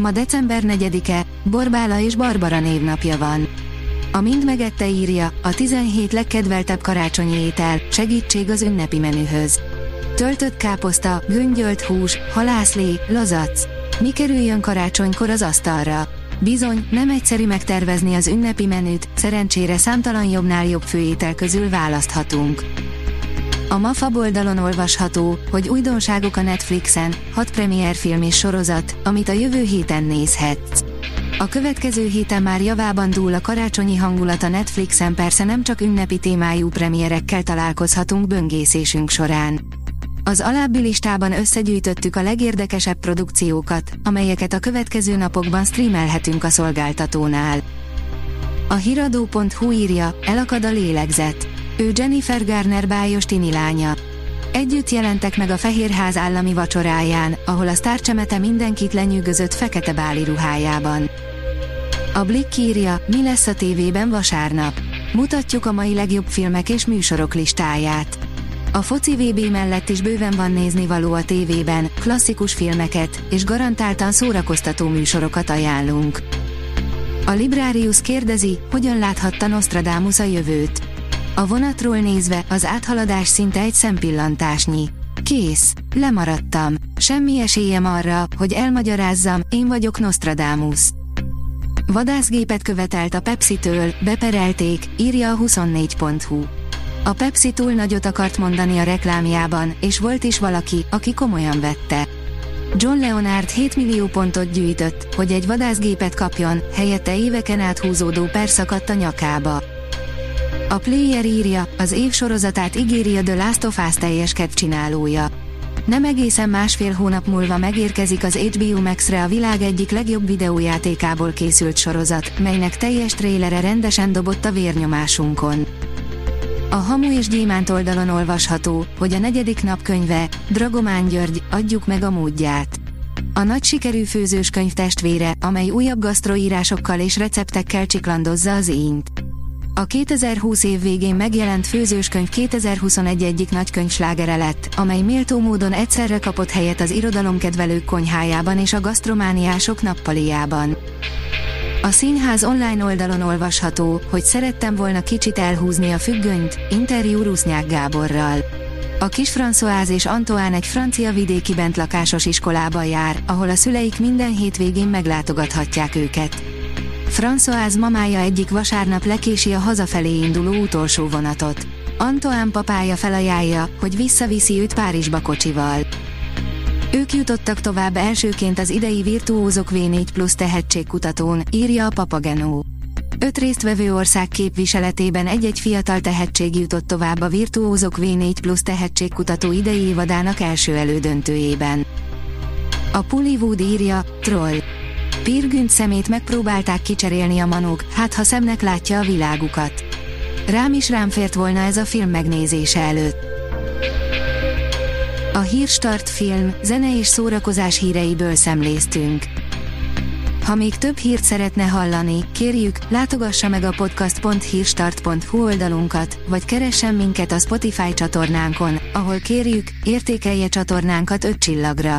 Ma december 4-e, Borbála és Barbara névnapja van. A Mindmegette írja, a 17 legkedveltebb karácsonyi étel, segítség az ünnepi menühöz. Töltött káposzta, göngyölt hús, halászlé, lazac. Mi kerüljön karácsonykor az asztalra? Bizony, nem egyszerű megtervezni az ünnepi menüt, szerencsére számtalan jobbnál jobb főétel közül választhatunk. A MAFA oldalon olvasható, hogy újdonságok a Netflixen, 6 premierfilm és sorozat, amit a jövő héten nézhetsz. A következő héten már javában dúl a karácsonyi hangulat a Netflixen, persze nem csak ünnepi témájú premierekkel találkozhatunk böngészésünk során. Az alábbi listában összegyűjtöttük a legérdekesebb produkciókat, amelyeket a következő napokban streamelhetünk a szolgáltatónál. A Híradó.hu írja, elakad a lélegzet. Ő Jennifer Garner bájos tini lánya. Együtt jelentek meg a Fehérház állami vacsoráján, ahol a sztárcsemete mindenkit lenyűgözött fekete báli ruhájában. A Blick írja, mi lesz a tévében vasárnap. Mutatjuk a mai legjobb filmek és műsorok listáját. A Foci VB mellett is bőven van néznivaló a tévében, klasszikus filmeket, és garantáltan szórakoztató műsorokat ajánlunk. A Librarius kérdezi, hogyan láthatta Nostradamus a jövőt. A vonatról nézve az áthaladás szinte egy szempillantásnyi. Kész, lemaradtam. Semmi esélyem arra, hogy elmagyarázzam, én vagyok Nostradamus. Vadászgépet követelt a Pepsi-től, beperelték, írja a 24.hu. A Pepsi túl nagyot akart mondani a reklámjában, és volt is valaki, aki komolyan vette. John Leonard 7 millió pontot gyűjtött, hogy egy vadászgépet kapjon, helyette éveken át húzódó per szakadt a nyakába. A player írja, az év sorozatát ígéri a The Last of Us teljes kedvcsinálója. Nem egészen másfél hónap múlva megérkezik az HBO Max-re a világ egyik legjobb videójátékából készült sorozat, melynek teljes trélere rendesen dobott a vérnyomásunkon. A Hamu és Gyémánt oldalon olvasható, hogy a 4. napkönyve, Dragomán György, adjuk meg a módját. A nagy sikerű főzős könyv testvére, amely újabb gasztroírásokkal és receptekkel csiklandozza az ínyt. A 2020 év végén megjelent főzőskönyv 2021 egyik nagykönyvslágere lett, amely méltó módon egyszerre kapott helyet az irodalomkedvelők konyhájában és a gasztromániások nappaliában. A Színház online oldalon olvasható, hogy szerettem volna kicsit elhúzni a függönyt, interjú Rusznyák Gáborral. A kis François és Antoine egy francia vidéki bentlakásos iskolában jár, ahol a szüleik minden hétvégén meglátogathatják őket. François mamája egyik vasárnap lekési a hazafelé induló utolsó vonatot. Antoine papája felajánlja, hogy visszaviszi őt Párizsba kocsival. Ők jutottak tovább elsőként az idei Virtuózok V4 Plus tehetségkutatón, írja a Papageno. 5 résztvevő ország képviseletében egy-egy fiatal tehetség jutott tovább a Virtuózok V4 Plus tehetségkutató idei évadának első elődöntőjében. A PuliHollywood írja, troll. Pirgünt szemét megpróbálták kicserélni a manók, hát ha szemnek látja a világukat. Rám is rám fért volna ez a film megnézése előtt. A Hírstart film, zene és szórakozás híreiből szemléztünk. Ha még több hírt szeretne hallani, kérjük, látogassa meg a podcast.hírstart.hu oldalunkat, vagy keressen minket a Spotify csatornánkon, ahol kérjük, értékelje csatornánkat 5 csillagra.